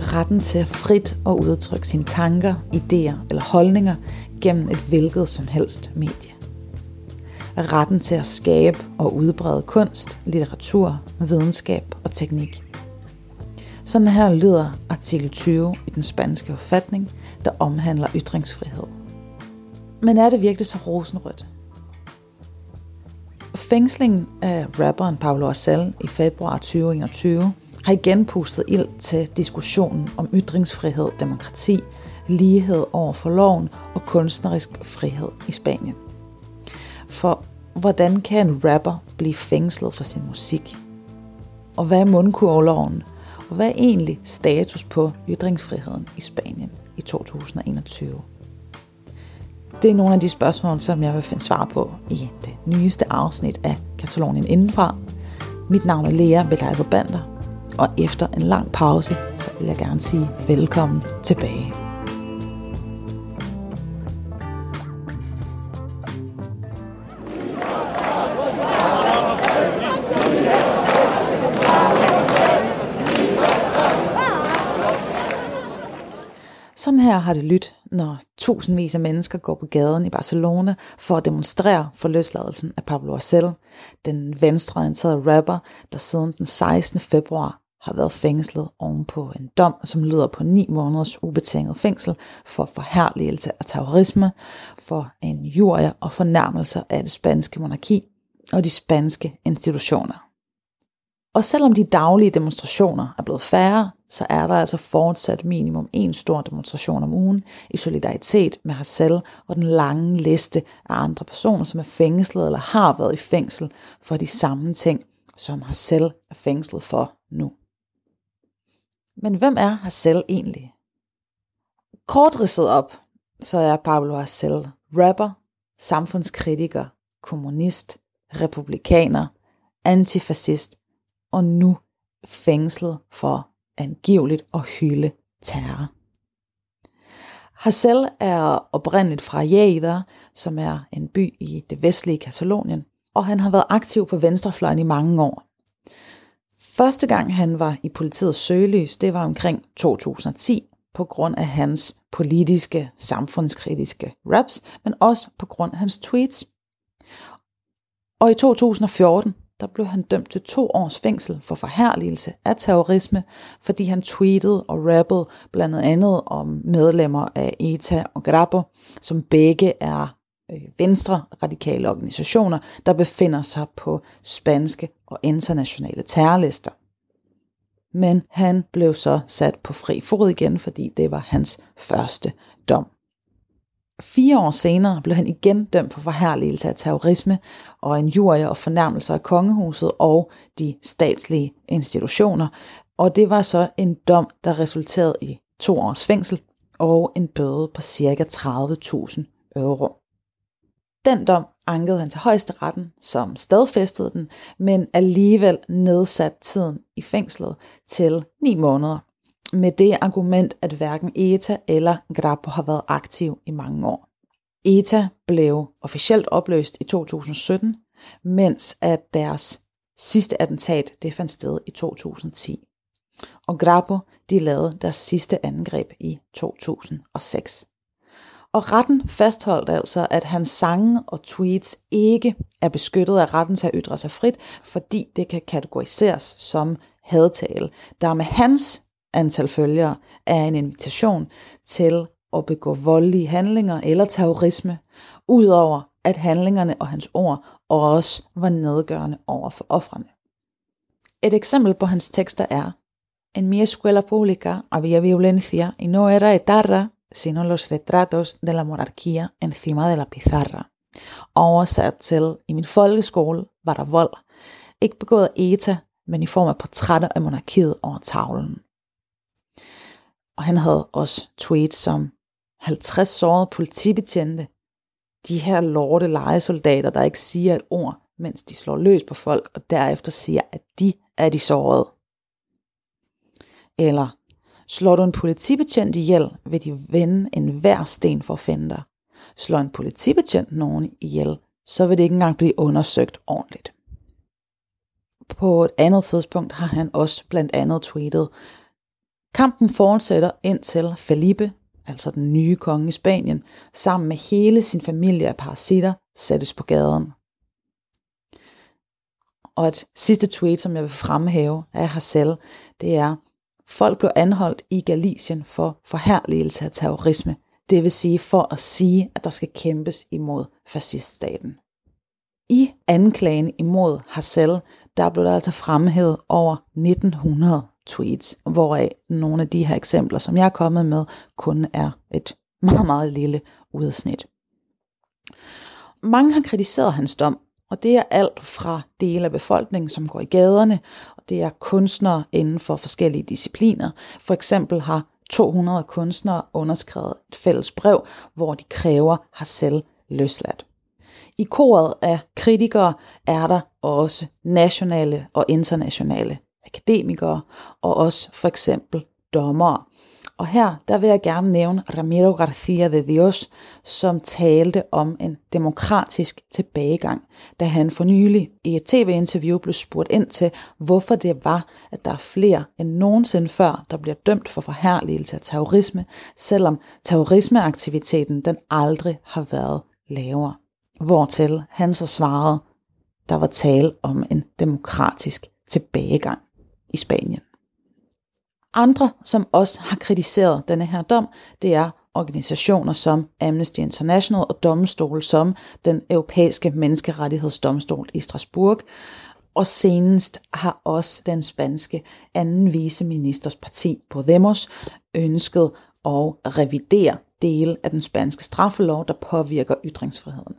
retten til at frit at udtrykke sine tanker, idéer eller holdninger gennem et hvilket som helst medie. Retten til at skabe og udbrede kunst, litteratur, videnskab og teknik. Sådan her lyder artikel 20 i den spanske forfatning, der omhandler ytringsfrihed. Men er det virkelig så rosenrødt? Fængslingen af rapperen Pablo Hasél i februar 2021 har igen pustet ild til diskussionen om ytringsfrihed, demokrati, lighed over for loven og kunstnerisk frihed i Spanien. For hvordan kan en rapper blive fængslet for sin musik? Og hvad er mundkurvloven? Og hvad er egentlig status på ytringsfriheden i Spanien i 2021? Det er nogle af de spørgsmål, som jeg vil finde svar på i det nyeste afsnit af Katalonien Indenfra. Mit navn er Lea Belejko Bander, og efter en lang pause, så vil jeg gerne sige velkommen tilbage. Sådan her har det lyttet, når tusindvis af mennesker går på gaden i Barcelona for at demonstrere for løsladelsen af Pablo Hasél, den venstreorienterede rapper, der siden den 16. februar har været fængslet ovenpå en dom, som lyder på 9 måneders ubetinget fængsel for forherligelse af terrorisme, for injurier og fornærmelser af det spanske monarki og de spanske institutioner. Og selvom de daglige demonstrationer er blevet færre, så er der altså fortsat minimum 1 stor demonstration om ugen i solidaritet med Hasél og den lange liste af andre personer, som er fængslet eller har været i fængsel for de samme ting, som Hasél er fængslet for nu. Men hvem er Hasél egentlig? Kort ridset op, så er Pablo Hasél rapper, samfundskritiker, kommunist, republikaner, antifascist og nu fængslet for angiveligt at hylde terror. Hasél er oprindeligt fra Lleida, som er en by i det vestlige Katalonien, og han har været aktiv på venstrefløjen i mange år. Første gang han var i politiets søgelys, det var omkring 2010, på grund af hans politiske, samfundskritiske raps, men også på grund af hans tweets. Og i 2014, der blev han dømt til 2 års fængsel for forherligelse af terrorisme, fordi han tweetede og rappede blandt andet om medlemmer af ETA og Grapo, som begge er venstre radikale organisationer, der befinder sig på spanske og internationale terrorlister. Men han blev så sat på fri fod igen, fordi det var hans første dom. 4 år senere blev han igen dømt for forherligelse af terrorisme og injurier og fornærmelser af kongehuset og de statslige institutioner. Og det var så en dom, der resulterede i 2 års fængsel og en bøde på ca. 30.000 euro. Den dom ankede han til højesteretten, som stadfæstede den, men alligevel nedsatte tiden i fængslet til 9 måneder. Med det argument, at hverken ETA eller Grapo har været aktiv i mange år. ETA blev officielt opløst i 2017, mens at deres sidste attentat det fandt sted i 2010. Og Grapo de lavede deres sidste angreb i 2006. Og retten fastholdt altså, at hans sange og tweets ikke er beskyttet af retten til at ytre sig frit, fordi det kan kategoriseres som hadtale, der med hans antal følgere er en invitation til at begå voldelige handlinger eller terrorisme, udover at handlingerne og hans ord også var nedgørende over for ofrene. Et eksempel på hans tekster er: En mi escuela pública había violencia y no era etarra, sino los retratos de la monarquía encima de la pizarra. Oversat til: I min folkeskole var der vold, ikke begået af ETA, men i form af portrætter af monarkiet over tavlen. Og han havde også tweets som: 50 sårede politibetjente, de her lorte lejesoldater, der ikke siger et ord, mens de slår løs på folk, og derefter siger, at de er de sårede. Eller: Slår du en politibetjent ihjel, vil de vende enhver sten for at finde dig. Slår en politibetjent nogen ihjel, så vil det ikke engang blive undersøgt ordentligt. På et andet tidspunkt har han også blandt andet tweetet: Kampen fortsætter indtil Felipe, altså den nye konge i Spanien, sammen med hele sin familie af parasitter, sættes på gaden. Og et sidste tweet, som jeg vil fremhæve af Hasél, det er: folk blev anholdt i Galicien for forherligelse af terrorisme, det vil sige for at sige, at der skal kæmpes imod fasciststaten. I anklagen imod Hasél, der blev der altså fremhævet over 1900 tweets, hvoraf nogle af de her eksempler, som jeg er kommet med, kun er et meget, meget lille udsnit. Mange har kritiseret hans dom, og det er alt fra dele af befolkningen, som går i gaderne, og det er kunstnere inden for forskellige discipliner. For eksempel har 200 kunstnere underskrevet et fælles brev, hvor de kræver Hasél løsladt. I koret af kritikere er der også nationale og internationale akademikere, og også for eksempel dommere. Og her der vil jeg gerne nævne Ramiro García de Dios, som talte om en demokratisk tilbagegang, da han for nylig i et tv-interview blev spurgt ind til, hvorfor det var, at der er flere end nogensinde før, der bliver dømt for forherligelse af terrorisme, selvom terrorismeaktiviteten den aldrig har været lavere. Hvortil han så svarede, der var tale om en demokratisk tilbagegang i Spanien. Andre, som også har kritiseret denne her dom, det er organisationer som Amnesty International og domstole som den europæiske menneskerettighedsdomstol i Strasbourg. Og senest har også den spanske anden viceministers parti Podemos ønsket at revidere dele af den spanske straffelov, der påvirker ytringsfriheden.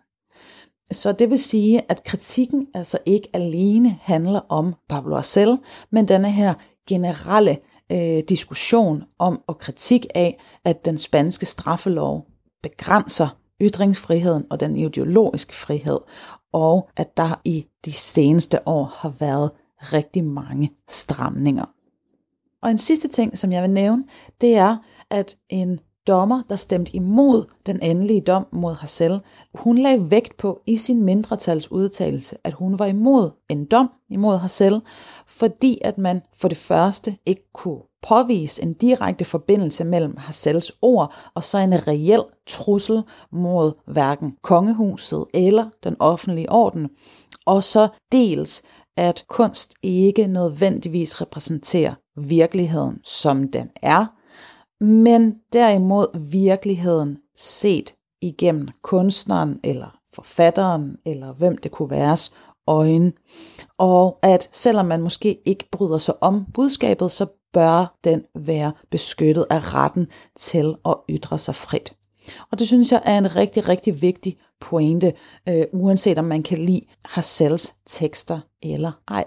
Så det vil sige, at kritikken altså ikke alene handler om Pablo Hasél, men denne her generelle diskussion om og kritik af, at den spanske straffelov begrænser ytringsfriheden og den ideologiske frihed, og at der i de seneste år har været rigtig mange stramninger. Og en sidste ting, som jeg vil nævne, det er, at en dommer, der stemte imod den endelige dom mod Hasél, hun lagde vægt på i sin mindretals udtalelse, at hun var imod en dom imod Hasél, fordi at man for det første ikke kunne påvise en direkte forbindelse mellem Hasels ord og så en reel trussel mod hverken kongehuset eller den offentlige orden, og så dels at kunst ikke nødvendigvis repræsenterer virkeligheden, som den er, men derimod virkeligheden set igennem kunstneren eller forfatteren eller hvem det kunne væres øjne. Og at selvom man måske ikke bryder sig om budskabet, så bør den være beskyttet af retten til at ytre sig frit. Og det synes jeg er en rigtig, rigtig vigtig pointe, uanset om man kan lide Hasels tekster eller ej.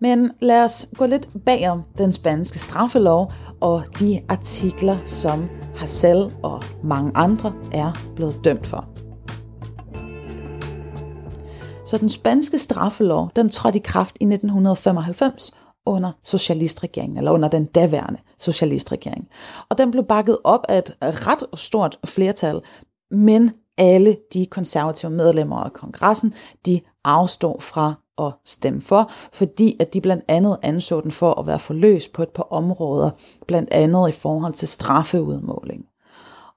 Men lad os gå lidt bagom den spanske straffelov og de artikler, som Hasél og mange andre er blevet dømt for. Så den spanske straffelov, den trådte i kraft i 1995 under socialistregeringen, eller under den daværende socialistregering. Og den blev bakket op af et ret stort flertal, men alle de konservative medlemmer af kongressen, de afstod fra at stemme for, fordi at de blandt andet anså den for at være for løs på et par områder, blandt andet i forhold til straffeudmåling.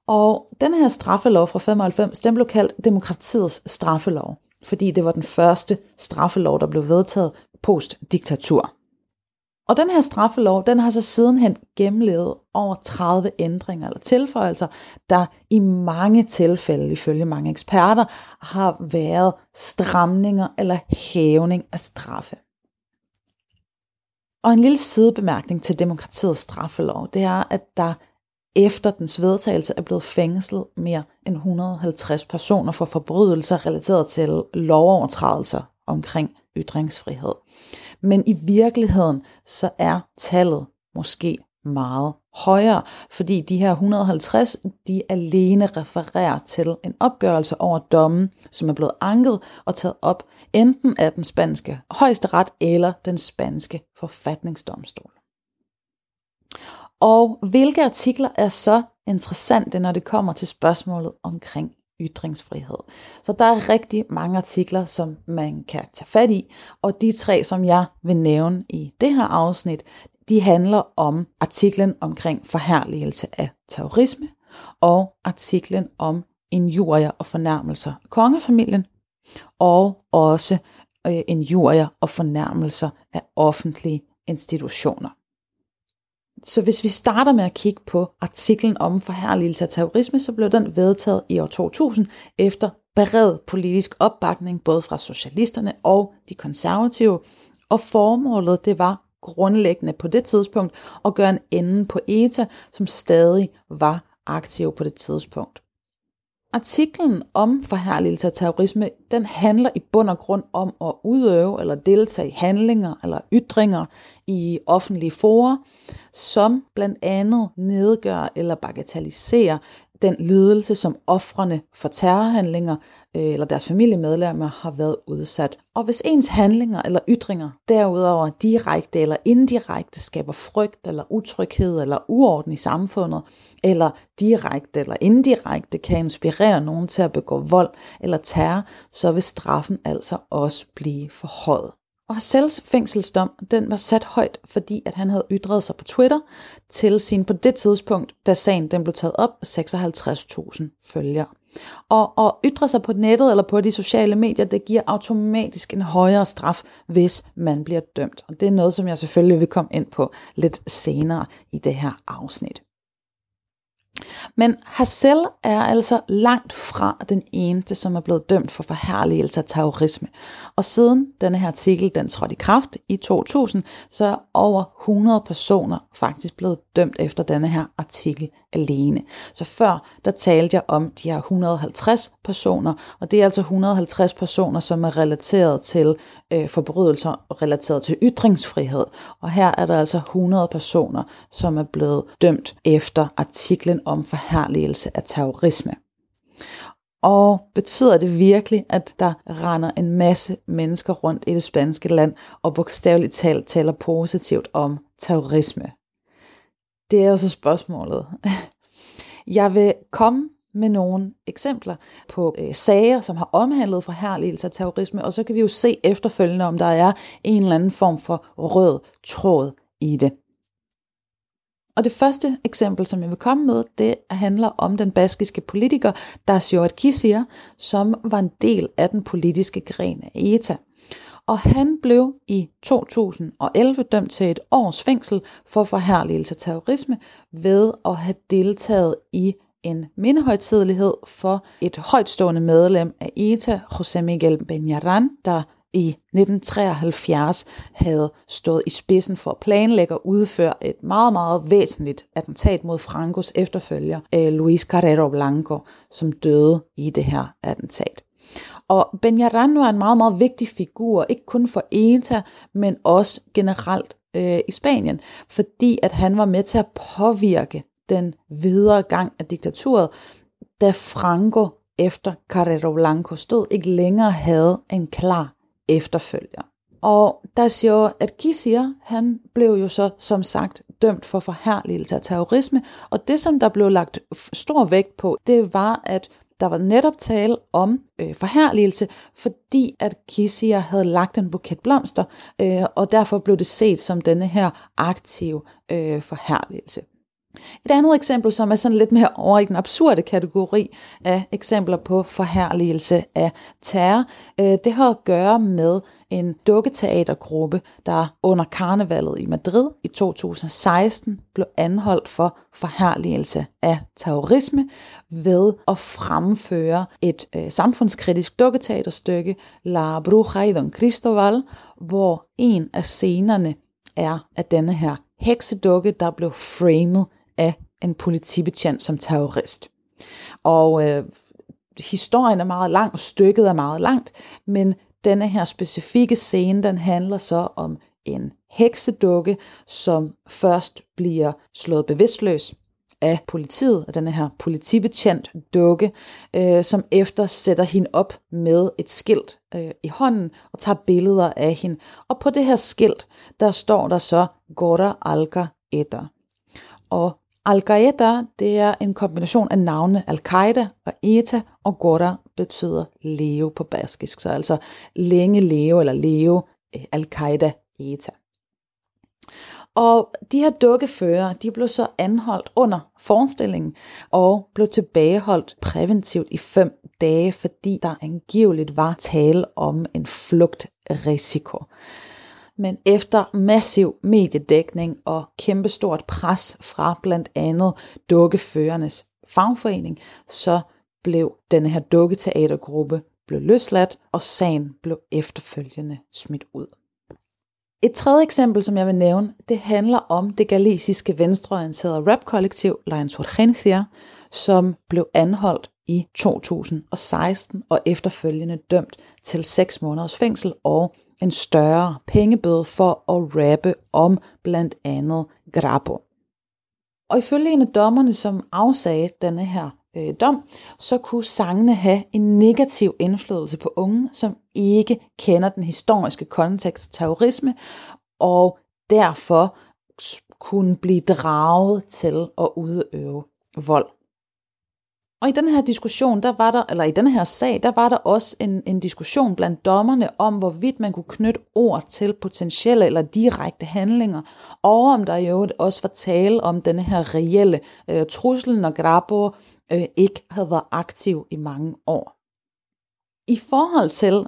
Og den her straffelov fra 95, den blev kaldt demokratiets straffelov, fordi det var den første straffelov, der blev vedtaget post-diktatur. Og den her straffelov, den har så sidenhen gennemlevet over 30 ændringer eller tilføjelser, der i mange tilfælde, ifølge mange eksperter, har været stramninger eller hævning af straffe. Og en lille sidebemærkning til demokratiets straffelov, det er, at der efter dens vedtagelse er blevet fængslet mere end 150 personer for forbrydelser relateret til lovovertrædelser omkring ytringsfrihed. Men i virkeligheden så er tallet måske meget højere, fordi de her 150, de alene refererer til en opgørelse over dommen, som er blevet anket og taget op enten af den spanske højesteret eller den spanske forfatningsdomstol. Og hvilke artikler er så interessante, når det kommer til spørgsmålet omkring ytringsfrihed? Så der er rigtig mange artikler, som man kan tage fat i, og de tre, som jeg vil nævne i det her afsnit, de handler om artiklen omkring forherligelse af terrorisme og artiklen om injurier og fornærmelser af kongefamilien, og også injurier og fornærmelser af offentlige institutioner. Så hvis vi starter med at kigge på artiklen om forherligelse af terrorisme, så blev den vedtaget i år 2000 efter bred politisk opbakning både fra socialisterne og de konservative, og formålet det var grundlæggende på det tidspunkt at gøre en ende på ETA, som stadig var aktiv på det tidspunkt. Artiklen om forherligelse af terrorisme, den handler i bund og grund om at udøve eller deltage i handlinger eller ytringer i offentlige fora, som blandt andet nedgør eller bagatelliserer den lidelse, som ofrene for terrorhandlinger eller deres familiemedlemmer har været udsat. Og hvis ens handlinger eller ytringer derudover direkte eller indirekte skaber frygt eller utryghed eller uorden i samfundet, eller direkte eller indirekte kan inspirere nogen til at begå vold eller terror, så vil straffen altså også blive forhøjet. Og Hasels fængselsdom, den var sat højt, fordi at han havde ytret sig på Twitter til sin, på det tidspunkt, da sagen den blev taget op, 56.000 følgere. Og ytre sig på nettet eller på de sociale medier, det giver automatisk en højere straf, hvis man bliver dømt. Og det er noget, som jeg selvfølgelig vil komme ind på lidt senere i det her afsnit. Men Hasél er altså langt fra den eneste, som er blevet dømt for forherligelse af terrorisme. Og siden denne her artikel den trådte i kraft i 2000, så er over 100 personer faktisk blevet dømt efter denne her artikel alene. Så før der talte jeg om de her 150 personer, og det er altså 150 personer, som er relateret til forbrydelser relateret til ytringsfrihed. Og her er der altså 100 personer, som er blevet dømt efter artiklen om forherligelse af terrorisme. Og betyder det virkelig, at der render en masse mennesker rundt i det spanske land og bogstaveligt talt taler positivt om terrorisme? Det er jo så spørgsmålet. Jeg vil komme med nogle eksempler på sager, som har omhandlet forherligelse af terrorisme, og så kan vi jo se efterfølgende, om der er en eller anden form for rød tråd i det. Og det første eksempel, som jeg vil komme med, det handler om den baskiske politiker Tasio Erkizia, som var en del af den politiske gren af ETA. Og han blev i 2011 dømt til 1 års fængsel for forherligelse af terrorisme ved at have deltaget i en mindehøjtidelighed for et højtstående medlem af ETA, José Miguel Beñaran, der i 1973 havde stået i spidsen for at planlægge og udføre et meget, meget væsentligt attentat mod Francos efterfølger, Luis Carrero Blanco, som døde i det her attentat. Og Beñaran var en meget, meget vigtig figur, ikke kun for ETA, men også generelt i Spanien, fordi at han var med til at påvirke den videre gang af diktaturet, da Franco efter Carrero Blanco stod ikke længere havde en klar efterfølger. Og Tasio Erkizia, han blev jo så som sagt dømt for forherligelse af terrorisme, og det som der blev lagt stor vægt på, det var, at der var netop tale om forherligelse, fordi at Erkizia havde lagt en buket blomster, og derfor blev det set som denne her aktive forherligelse. Et andet eksempel, som er sådan lidt mere over i den absurde kategori af eksempler på forherligelse af terror, det har at gøre med en dukketeatergruppe, der under karnevalet i Madrid i 2016 blev anholdt for forherligelse af terrorisme ved at fremføre et samfundskritisk dukketeaterstykke, La Bruja y Don Cristóbal, hvor en af scenerne er af denne her heksedukke, der blev framet af en politibetjent som terrorist. Og historien er meget lang, og stykket er meget langt, men denne her specifikke scene, den handler så om en heksedukke, som først bliver slået bevidstløs af politiet, af denne her politibetjent dukke, som efter sætter hende op med et skilt i hånden og tager billeder af hende. Og på det her skilt, der står der så Gora Al-Qaeda. Og Al-Qaeda, det er en kombination af navnene Al-Qaeda og ETA, og Gora betyder leve på baskisk. Så altså længe leve eller leve Al-Qaeda ETA. Og de her dukkefører, de blev så anholdt under forestillingen og blev tilbageholdt præventivt i 5 dage, fordi der angiveligt var tale om en flugtrisiko. Men efter massiv mediedækning og kæmpestort pres fra blandt andet dukkeførernes fagforening, så blev denne her dukketeatergruppe løsladt, og sagen blev efterfølgende smidt ud. Et tredje eksempel, som jeg vil nævne, det handler om det galiciske venstreorienterede rapkollektiv Lions Hutchensher, som blev anholdt i 2016 og efterfølgende dømt til 6 måneders fængsel og en større pengebøde for at rappe om blandt andet Grapo. Og ifølge en af dommerne, som afsagde denne her dom, så kunne sangene have en negativ indflydelse på unge, som ikke kender den historiske kontekst af terrorisme, og derfor kunne blive draget til at udøve vold. Og i den her diskussion, i den her sag, der var der også en diskussion blandt dommerne om, hvorvidt man kunne knytte ord til potentielle eller direkte handlinger, og om der i øvrigt også var tale om denne her reelle trussel, når Grapo ikke havde været aktiv i mange år. I forhold til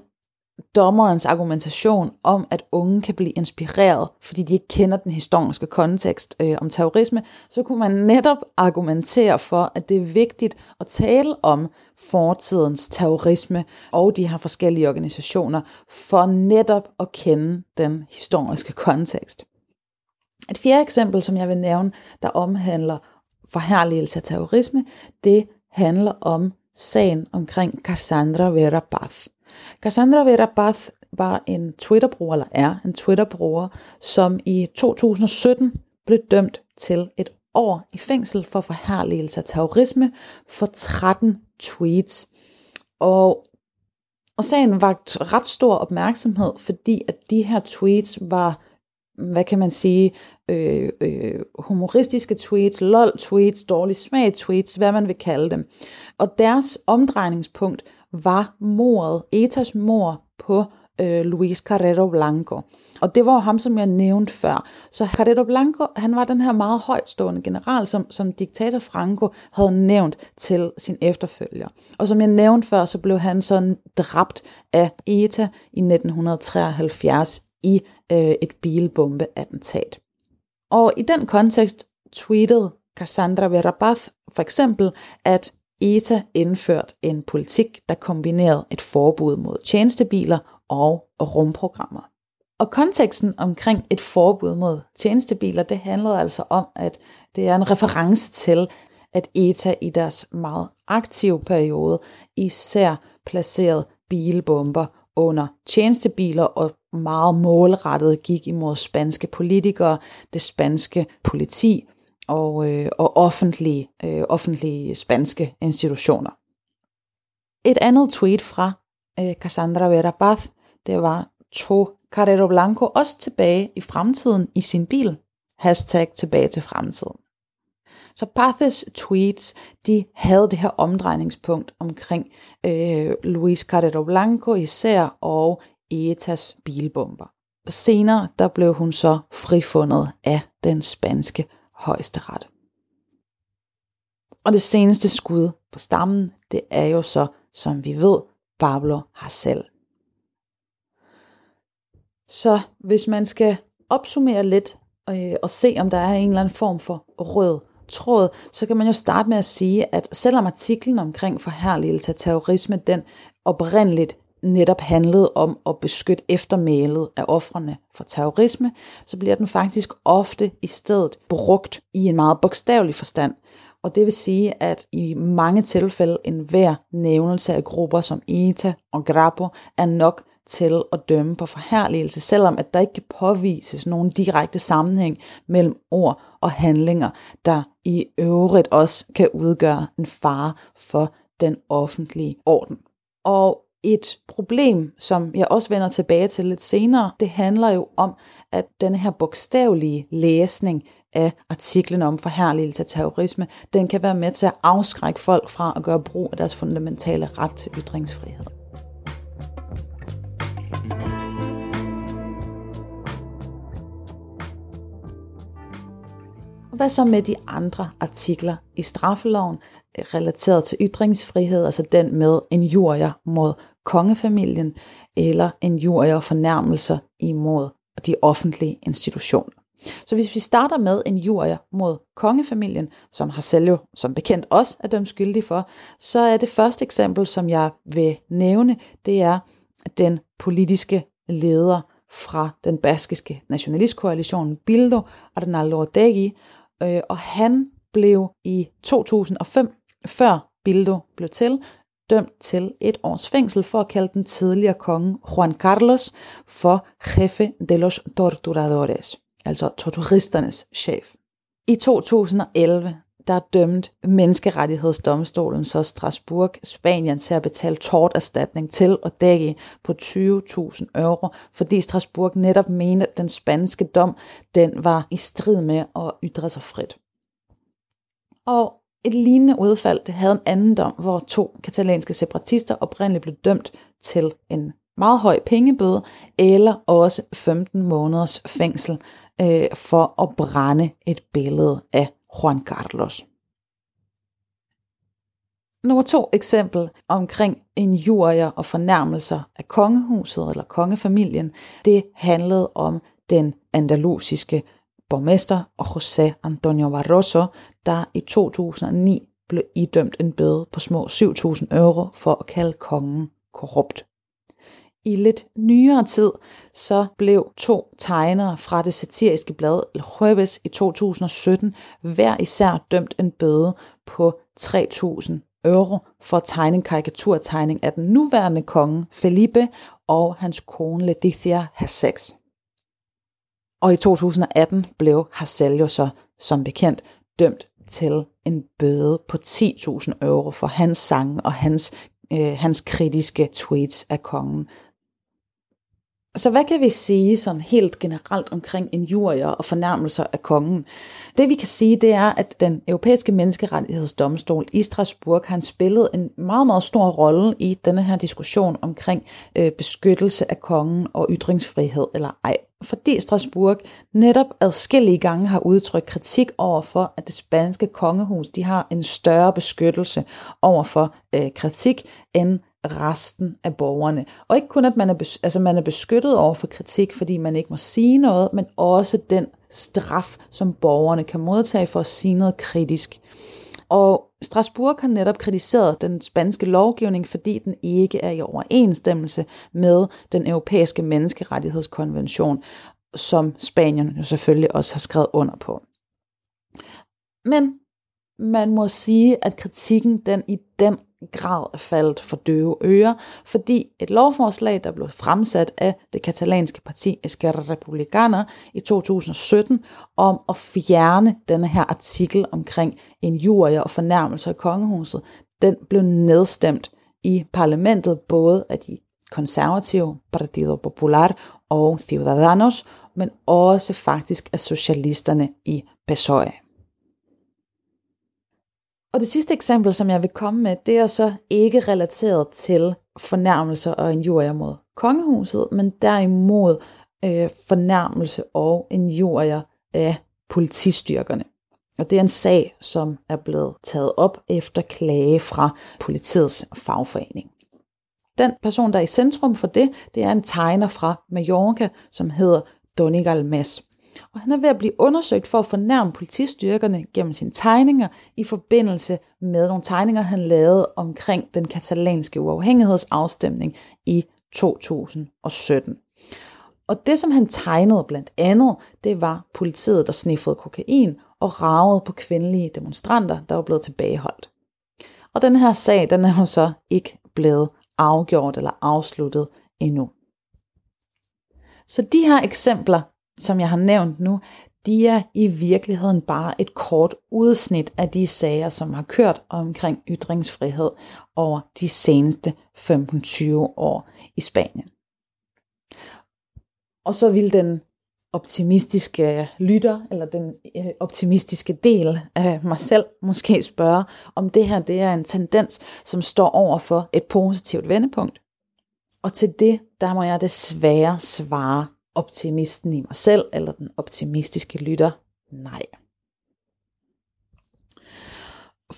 dommerens argumentation om, at unge kan blive inspireret, fordi de ikke kender den historiske kontekst om terrorisme, så kunne man netop argumentere for, at det er vigtigt at tale om fortidens terrorisme og de her forskellige organisationer, for netop at kende den historiske kontekst. Et fjerde eksempel, som jeg vil nævne, der omhandler forherligelse af terrorisme, det handler om sagen omkring Cassandra Verabaf. Cassandra Verabaf var en Twitter-bruger, eller er en Twitter-bruger, som i 2017 blev dømt til 1 år i fængsel for forherligelse af terrorisme for 13 tweets. Og sagen vakte ret stor opmærksomhed, fordi at de her tweets var, hvad kan man sige, humoristiske tweets, lol-tweets, dårlig smag-tweets, hvad man vil kalde dem. Og deres omdrejningspunkt var mordet, ETAs mord på Luis Carrero Blanco. Og det var ham, som jeg nævnte før. Så Carrero Blanco, han var den her meget højtstående general, som diktator Franco havde nævnt til sin efterfølger. Og som jeg nævnte før, så blev han sådan dræbt af ETA i 1973 i et bilbombeattentat. Og i den kontekst tweetede Cassandra Verabaf for eksempel, at ETA indførte en politik, der kombinerede et forbud mod tjenestebiler og rumprogrammer. Og konteksten omkring et forbud mod tjenestebiler, det handlede altså om, at det er en reference til, at ETA i deres meget aktive periode især placerede bilbomber under tjenestebiler og meget målrettet gik imod spanske politikere, det spanske politi og offentlige spanske institutioner. Et andet tweet fra Cassandra Verabaf, det var: tog Carrero Blanco også tilbage i fremtiden i sin bil? #tilbagetilfremtiden. Så Paths tweets, de havde det her omdrejningspunkt omkring Luis Carrero Blanco især og ETAs bilbomber. Senere der blev hun så frifundet af den spanske højesteret. Og det seneste skud på stammen, det er jo så, som vi ved, Pablo Hasél. Så hvis man skal opsummere lidt og se, om der er en eller anden form for rød tråd, så kan man jo starte med at sige, at selvom artiklen omkring forherligelse af terrorisme, den oprindeligt netop handlede om at beskytte eftermælet af ofrene for terrorisme, så bliver den faktisk ofte i stedet brugt i en meget bogstavelig forstand. Og det vil sige, at i mange tilfælde enhver nævnelse af grupper som ETA og Grapo er nok til at dømme på forherligelse, selvom at der ikke kan påvises nogen direkte sammenhæng mellem ord og handlinger, der i øvrigt også kan udgøre en fare for den offentlige orden. Og et problem, som jeg også vender tilbage til lidt senere, det handler jo om, at den her bogstavelige læsning af artiklen om forherligelse af terrorisme, den kan være med til at afskrække folk fra at gøre brug af deres fundamentale ret til ytringsfrihed. Hvad så med de andre artikler i straffeloven relateret til ytringsfrihed, altså den med injurier mod kongefamilien eller injurier og fornærmelser imod de offentlige institutioner? Så hvis vi starter med injurier mod kongefamilien, som Hasél jo som bekendt også er dømt skyldig for, så er det første eksempel, som jeg vil nævne, det er den politiske leder fra den baskiske nationalistkoalition Bildu, Arnaldo Otegi, og han blev i 2005, før Bildu blev til, dømt til 1 års fængsel for at kalde den tidligere konge Juan Carlos for jefe de los torturadores, altså torturisternes chef. I 2011 der dømte Menneskerettighedsdomstolen så Strasbourg, Spanien, til at betale torterstatning til Otegi på 20.000 euro, fordi Strasbourg netop mente, at den spanske dom den var i strid med at ytre sig frit. Og et lignende udfald det havde en anden dom, hvor 2 katalanske separatister oprindeligt blev dømt til en meget høj pengebøde, eller også 15 måneders fængsel for at brænde et billede af Juan Carlos. Nummer 2 eksempel omkring injurier og fornærmelser af kongehuset eller kongefamilien, det handlede om den andalusiske borgmester og José Antonio Barroso, der i 2009 blev idømt en bøde på små 7.000 euro for at kalde kongen korrupt. I lidt nyere tid så blev 2 tegnere fra det satiriske blad El Jueves i 2017 hver især dømt en bøde på 3.000 euro for at tegne en karikaturtegning af den nuværende konge Felipe og hans kone Letizia har sex. Og i 2018 blev Hasél jo så som bekendt dømt til en bøde på 10.000 euro for hans sange og hans kritiske tweets af kongen. Så hvad kan vi sige sådan helt generelt omkring injurier og fornærmelser af kongen? Det vi kan sige, det er, at den europæiske menneskerettighedsdomstol i Strasbourg har spillet en meget, meget stor rolle i denne her diskussion omkring beskyttelse af kongen og ytringsfrihed eller ej. Fordi Strasbourg netop adskillige gange har udtrykt kritik overfor, at det spanske kongehus de har en større beskyttelse overfor kritik end resten af borgerne. Og ikke kun, at man er beskyttet over for kritik, fordi man ikke må sige noget, men også den straf, som borgerne kan modtage for at sige noget kritisk. Og Strasbourg har netop kritiseret den spanske lovgivning, fordi den ikke er i overensstemmelse med den europæiske menneskerettighedskonvention, som Spanien jo selvfølgelig også har skrevet under på. Men man må sige, at kritikken den i den grad faldt for døve ører, fordi et lovforslag, der blev fremsat af det katalanske parti Esquerra Republicana i 2017 om at fjerne denne her artikel omkring injurier og fornærmelser i kongehuset, den blev nedstemt i parlamentet både af de konservative Partido Popular og Ciudadanos, men også faktisk af socialisterne i PSOE. Og det sidste eksempel, som jeg vil komme med, det er så ikke relateret til fornærmelser og injurier mod kongehuset, men derimod fornærmelse og injurier af politistyrkerne. Og det er en sag, som er blevet taget op efter klage fra politiets fagforening. Den person, der er i centrum for det, det er en tegner fra Mallorca, som hedder Doni Galmes. Og han er ved at blive undersøgt for at fornærme politistyrkerne gennem sine tegninger i forbindelse med nogle tegninger, han lavede omkring den katalanske uafhængighedsafstemning i 2017. Og det, som han tegnede blandt andet, det var politiet, der sniffede kokain og ragede på kvindelige demonstranter, der var blevet tilbageholdt. Og den her sag, den er jo så ikke blevet afgjort eller afsluttet endnu. Så de her eksempler, som jeg har nævnt nu, de er i virkeligheden bare et kort udsnit af de sager, som har kørt omkring ytringsfrihed over de seneste 15-20 år i Spanien. Og så vil den optimistiske lytter, eller den optimistiske del af mig selv måske spørge, om det her det er en tendens, som står over for et positivt vendepunkt. Og til det, der må jeg desværre svare optimisten i mig selv, eller den optimistiske lytter, nej.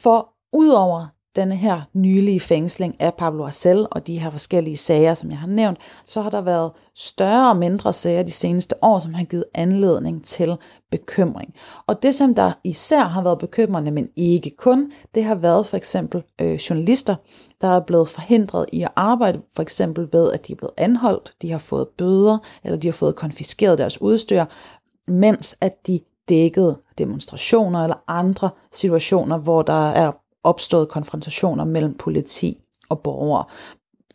For udover den her nylige fængsling af Pablo Hasél og de her forskellige sager, som jeg har nævnt, så har der været større og mindre sager de seneste år, som har givet anledning til bekymring. Og det, som der især har været bekymrende, men ikke kun, det har været for eksempel journalister, der er blevet forhindret i at arbejde, for eksempel ved, at de er blevet anholdt, de har fået bøder, eller de har fået konfiskeret deres udstyr, mens at de dækkede demonstrationer eller andre situationer, hvor der er opstået konfrontationer mellem politi og borgere.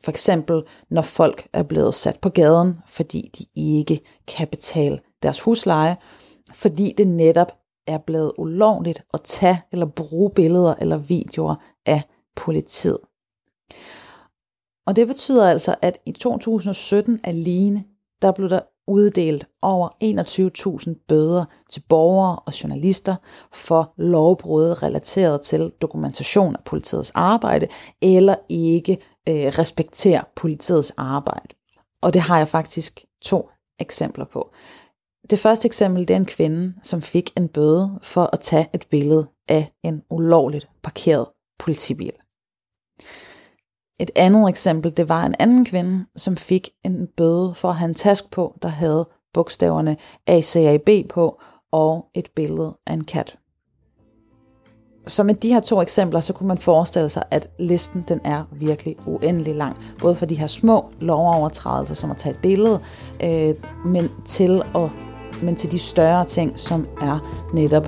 For eksempel, når folk er blevet sat på gaden, fordi de ikke kan betale deres husleje, fordi det netop er blevet ulovligt at tage eller bruge billeder eller videoer af politiet. Og det betyder altså, at i 2017 alene, der blev der uddelt over 21.000 bøder til borgere og journalister for lovbrud relateret til dokumentation af politiets arbejde, eller ikke respektere politiets arbejde. Og det har jeg faktisk 2 eksempler på. Det første eksempel, det er en kvinde, som fik en bøde for at tage et billede af en ulovligt parkeret politibil. Et andet eksempel, det var en anden kvinde, som fik en bøde for at have en task på, der havde bogstaverne ACAB på og et billede af en kat. Så med de her 2 eksempler, så kunne man forestille sig, at listen den er virkelig uendelig lang. Både for de her små lovovertrædelser, som at tage et billede, men til de større ting, som er netop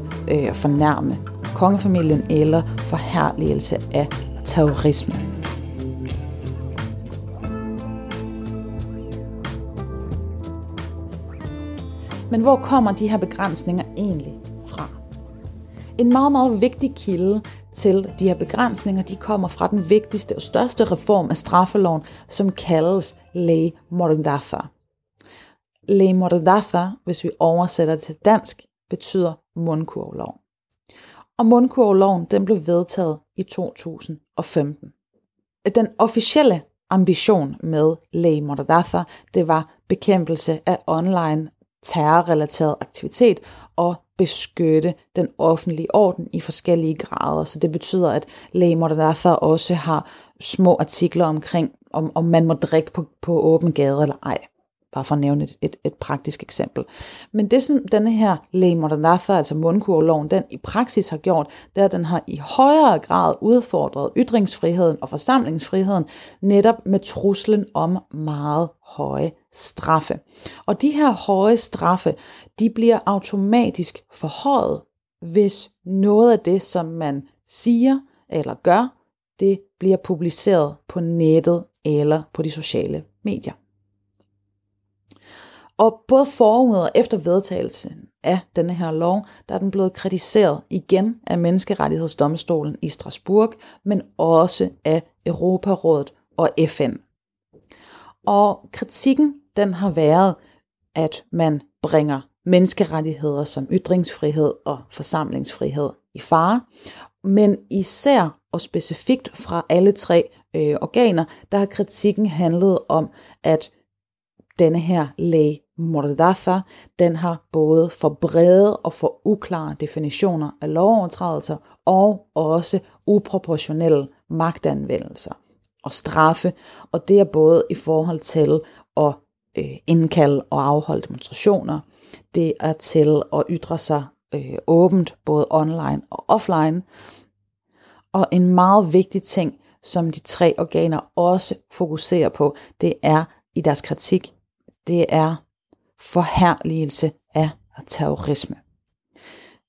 fornærme kongefamilien eller forherligelse af terrorisme. Men hvor kommer de her begrænsninger egentlig fra? En meget, meget vigtig kilde til de her begrænsninger, de kommer fra den vigtigste og største reform af straffeloven, som kaldes Ley Mordaza. Ley Mordaza, hvis vi oversætter det til dansk, betyder mundkurvloven. Og mundkurvloven, den blev vedtaget i 2015. Den officielle ambition med Ley Mordaza, det var bekæmpelse af online terrorrelateret aktivitet og beskytte den offentlige orden i forskellige grader. Så det betyder, at Ley Mordaza også har små artikler omkring, om man må drikke på åben gade eller ej. Bare for at nævne et praktisk eksempel. Men det, som denne her Ley Mordaza, altså mundkurvloven, den i praksis har gjort, det er, at den har i højere grad udfordret ytringsfriheden og forsamlingsfriheden, netop med truslen om meget høje straffe. Og de her høje straffe, de bliver automatisk forhøjet, hvis noget af det, som man siger eller gør, det bliver publiceret på nettet eller på de sociale medier. Og både forud og efter vedtagelsen af denne her lov, der er den blevet kritiseret igen af Menneskerettighedsdomstolen i Strasbourg, men også af Europarådet og FN. Og kritikken, den har været, at man bringer menneskerettigheder som ytringsfrihed og forsamlingsfrihed i fare, men især og specifikt fra alle 3 organer, der har kritikken handlet om, at denne her Ley Mordaza, den har både for brede og for uklare definitioner af lovovertrædelser og også uproportionelle magtanvendelser og straffe, og det er både i forhold til at indkalde og afholde demonstrationer, det er til at ytre sig åbent, både online og offline, og en meget vigtig ting, som de 3 organer også fokuserer på, det er i deres kritik, det er forherligelse af terrorisme.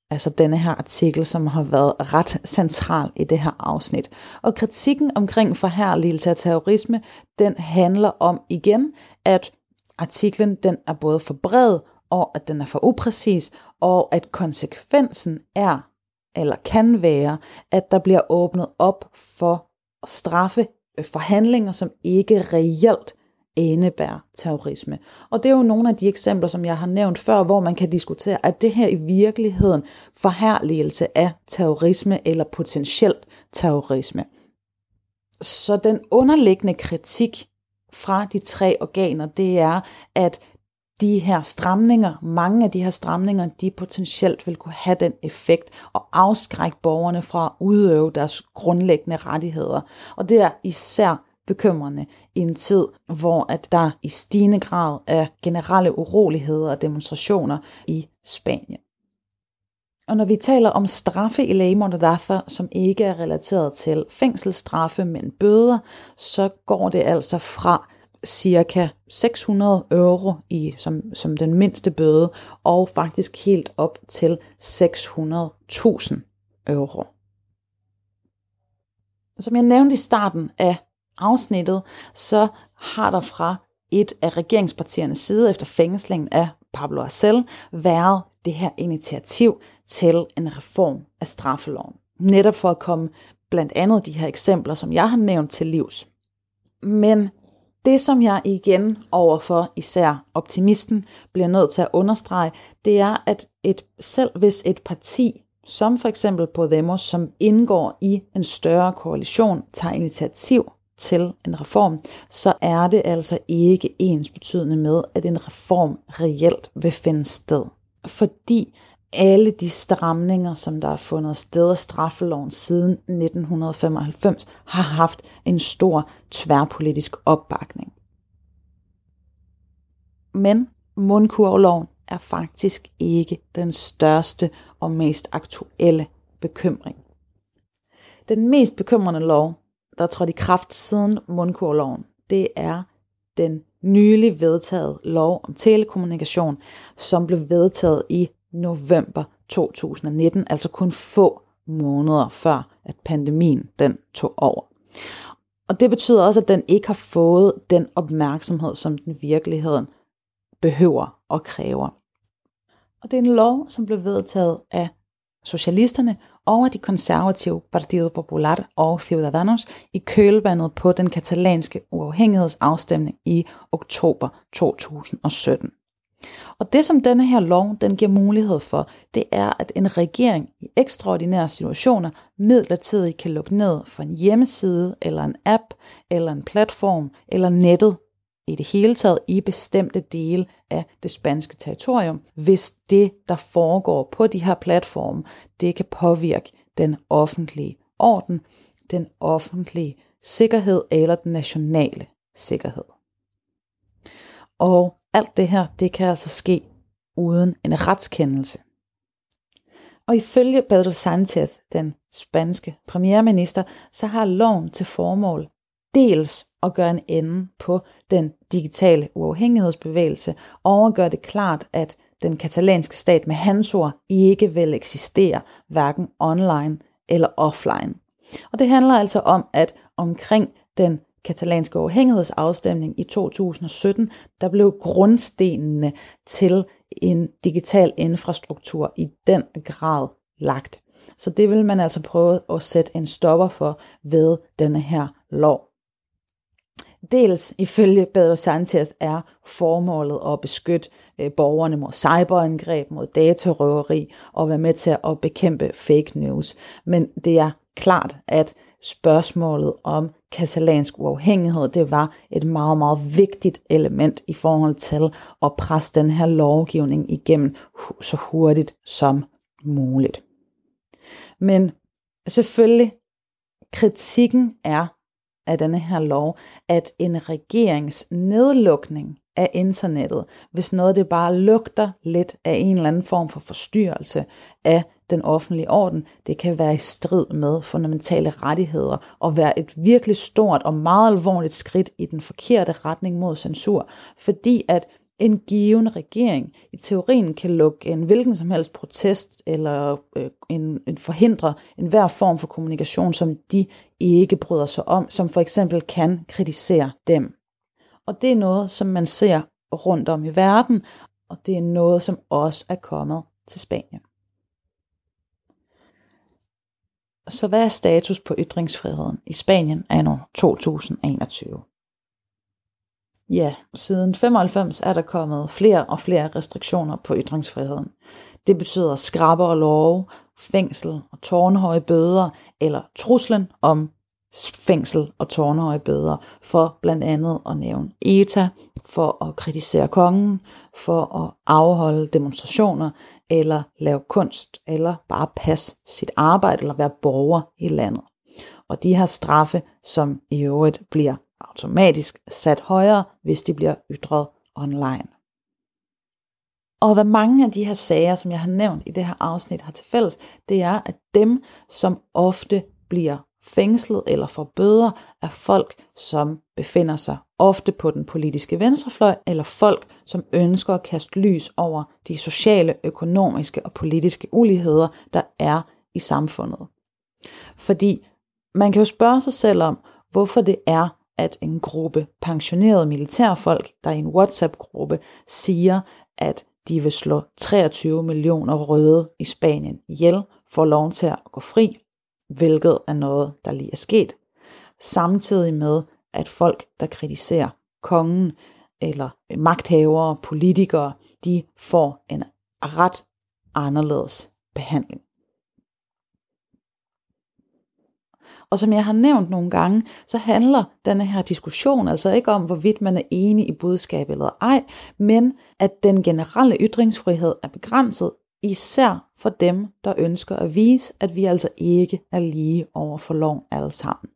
Altså denne her artikel, som har været ret central i det her afsnit. Og kritikken omkring forherligelse af terrorisme, den handler om igen, at artiklen den er både for bred, og at den er for upræcis, og at konsekvensen er, eller kan være, at der bliver åbnet op for straffe for handlinger, som ikke reelt indebærer terrorisme. Og det er jo nogle af de eksempler, som jeg har nævnt før, hvor man kan diskutere, at det her i virkeligheden forherligelse af terrorisme eller potentielt terrorisme. Så den underliggende kritik fra de 3 organer, det er, at de her stramninger, mange af de her stramninger, de potentielt vil kunne have den effekt og afskrække borgerne fra at udøve deres grundlæggende rettigheder. Og det er især bekymrende i en tid, hvor at der i stigende grad er generelle uroligheder og demonstrationer i Spanien. Og når vi taler om straffe i Ley Mordaza, som ikke er relateret til fængselsstraffe, men bøder, så går det altså fra cirka 600 euro som den mindste bøde, og faktisk helt op til 600.000 euro. Som jeg nævnte i starten af afsnittet, så har der fra et af regeringspartiernes side efter fængslingen af Pablo Hasél været det her initiativ til en reform af straffeloven. Netop for at komme blandt andet de her eksempler, som jeg har nævnt, til livs. Men det, som jeg igen overfor især optimisten bliver nødt til at understrege, det er, at selv hvis et parti, som for eksempel Podemos, som indgår i en større koalition, tager initiativ til en reform, så er det altså ikke ensbetydende med, at en reform reelt vil finde sted. Fordi alle de stramninger, som der er fundet sted af straffeloven siden 1995, har haft en stor tværpolitisk opbakning. Men mundkurvloven er faktisk ikke den største og mest aktuelle bekymring. Den mest bekymrende lov, der trådte i kraft siden mundkurvloven, det er den nylig vedtaget lov om telekommunikation, som blev vedtaget i november 2019, altså kun få måneder før, at pandemien den tog over. Og det betyder også, at den ikke har fået den opmærksomhed, som den virkeligheden behøver og kræver. Og det er en lov, som blev vedtaget af socialisterne over de konservative Partido Popular og Ciudadanos i kølvandet på den katalanske uafhængighedsafstemning i oktober 2017. Og det, som denne her lov den giver mulighed for, det er, at en regering i ekstraordinære situationer midlertidigt kan lukke ned for en hjemmeside, eller en app, eller en platform, eller nettet i det hele taget i bestemte dele af det spanske territorium, hvis det, der foregår på de her platforme, det kan påvirke den offentlige orden, den offentlige sikkerhed eller den nationale sikkerhed. Og alt det her, det kan altså ske uden en retskendelse. Og ifølge Pedro Sánchez, den spanske premierminister, så har loven til formål dels at gøre en ende på den digitale uafhængighedsbevægelse og at gøre det klart, at den katalanske stat med hans ord ikke vil eksistere, hverken online eller offline. Og det handler altså om, at omkring den katalanske uafhængighedsafstemning i 2017, der blev grundstenene til en digital infrastruktur i den grad lagt. Så det vil man altså prøve at sætte en stopper for ved denne her lov. Dels ifølge Pedro Sánchez er formålet at beskytte borgerne mod cyberangreb, mod datarøveri og være med til at bekæmpe fake news. Men det er klart, at spørgsmålet om katalansk uafhængighed, det var et meget, meget vigtigt element i forhold til at presse den her lovgivning igennem så hurtigt som muligt. Men selvfølgelig, kritikken er af denne her lov, at en regerings nedlukning af internettet, hvis noget det bare lugter lidt af en eller anden form for forstyrrelse af den offentlige orden, det kan være i strid med fundamentale rettigheder og være et virkelig stort og meget alvorligt skridt i den forkerte retning mod censur, fordi at en given regering i teorien kan lukke en hvilken som helst protest eller forhindre enhver form for kommunikation, som de ikke bryder sig om, som for eksempel kan kritisere dem. Og det er noget, som man ser rundt om i verden, og det er noget, som også er kommet til Spanien. Så hvad er status på ytringsfriheden i Spanien anno 2021? Ja, siden 95 er der kommet flere og flere restriktioner på ytringsfriheden. Det betyder skrappere love, fængsel og tårnhøje bøder eller truslen om fængsel og tårnhøjbøder for blandt andet at nævne ETA, for at kritisere kongen, for at afholde demonstrationer, eller lave kunst, eller bare passe sit arbejde, eller være borger i landet. Og de her straffe, som i øvrigt bliver automatisk sat højere, hvis de bliver ytret online. Og hvad mange af de her sager, som jeg har nævnt i det her afsnit, har til fælles, det er, at dem, som ofte bliver fængslet eller får bøder, er folk, som befinder sig ofte på den politiske venstrefløj, eller folk, som ønsker at kaste lys over de sociale, økonomiske og politiske uligheder, der er i samfundet. Fordi man kan jo spørge sig selv om, hvorfor det er, at en gruppe pensionerede militærfolk, der i en WhatsApp-gruppe siger, at de vil slå 23 millioner røde i Spanien ihjel, får lov til at gå fri, hvilket er noget, der lige er sket. Samtidig med, at folk, der kritiserer kongen eller magthavere, politikere, de får en ret anderledes behandling. Og som jeg har nævnt nogle gange, så handler denne her diskussion altså ikke om, hvorvidt man er enig i budskabet eller ej, men at den generelle ytringsfrihed er begrænset, især for dem, der ønsker at vise, at vi altså ikke er lige over for loven alle sammen.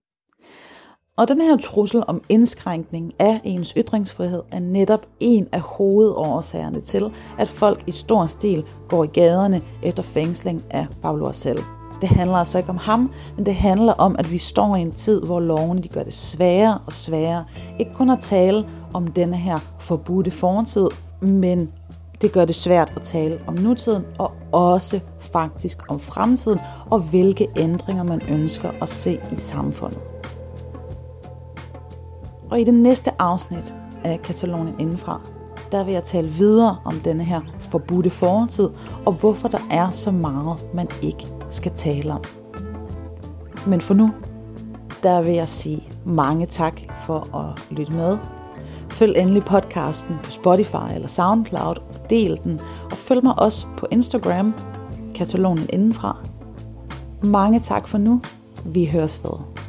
Og den her trussel om indskrænkning af ens ytringsfrihed er netop en af hovedårsagerne til, at folk i stor stil går i gaderne efter fængsling af Pablo Hasél. Det handler altså ikke om ham, men det handler om, at vi står i en tid, hvor lovene de gør det sværere og sværere. Ikke kun at tale om denne her forbudte fortid, men det gør det svært at tale om nutiden og også faktisk om fremtiden og hvilke ændringer man ønsker at se i samfundet. Og i det næste afsnit af Katalonien Indenfra, der vil jeg tale videre om denne her forbudte fortid og hvorfor der er så meget, man ikke skal tale om. Men for nu, der vil jeg sige mange tak for at lytte med. Følg endelig podcasten på Spotify eller SoundCloud og del den. Og følg mig også på Instagram, Katalonien Indenfra. Mange tak for nu. Vi høres ved.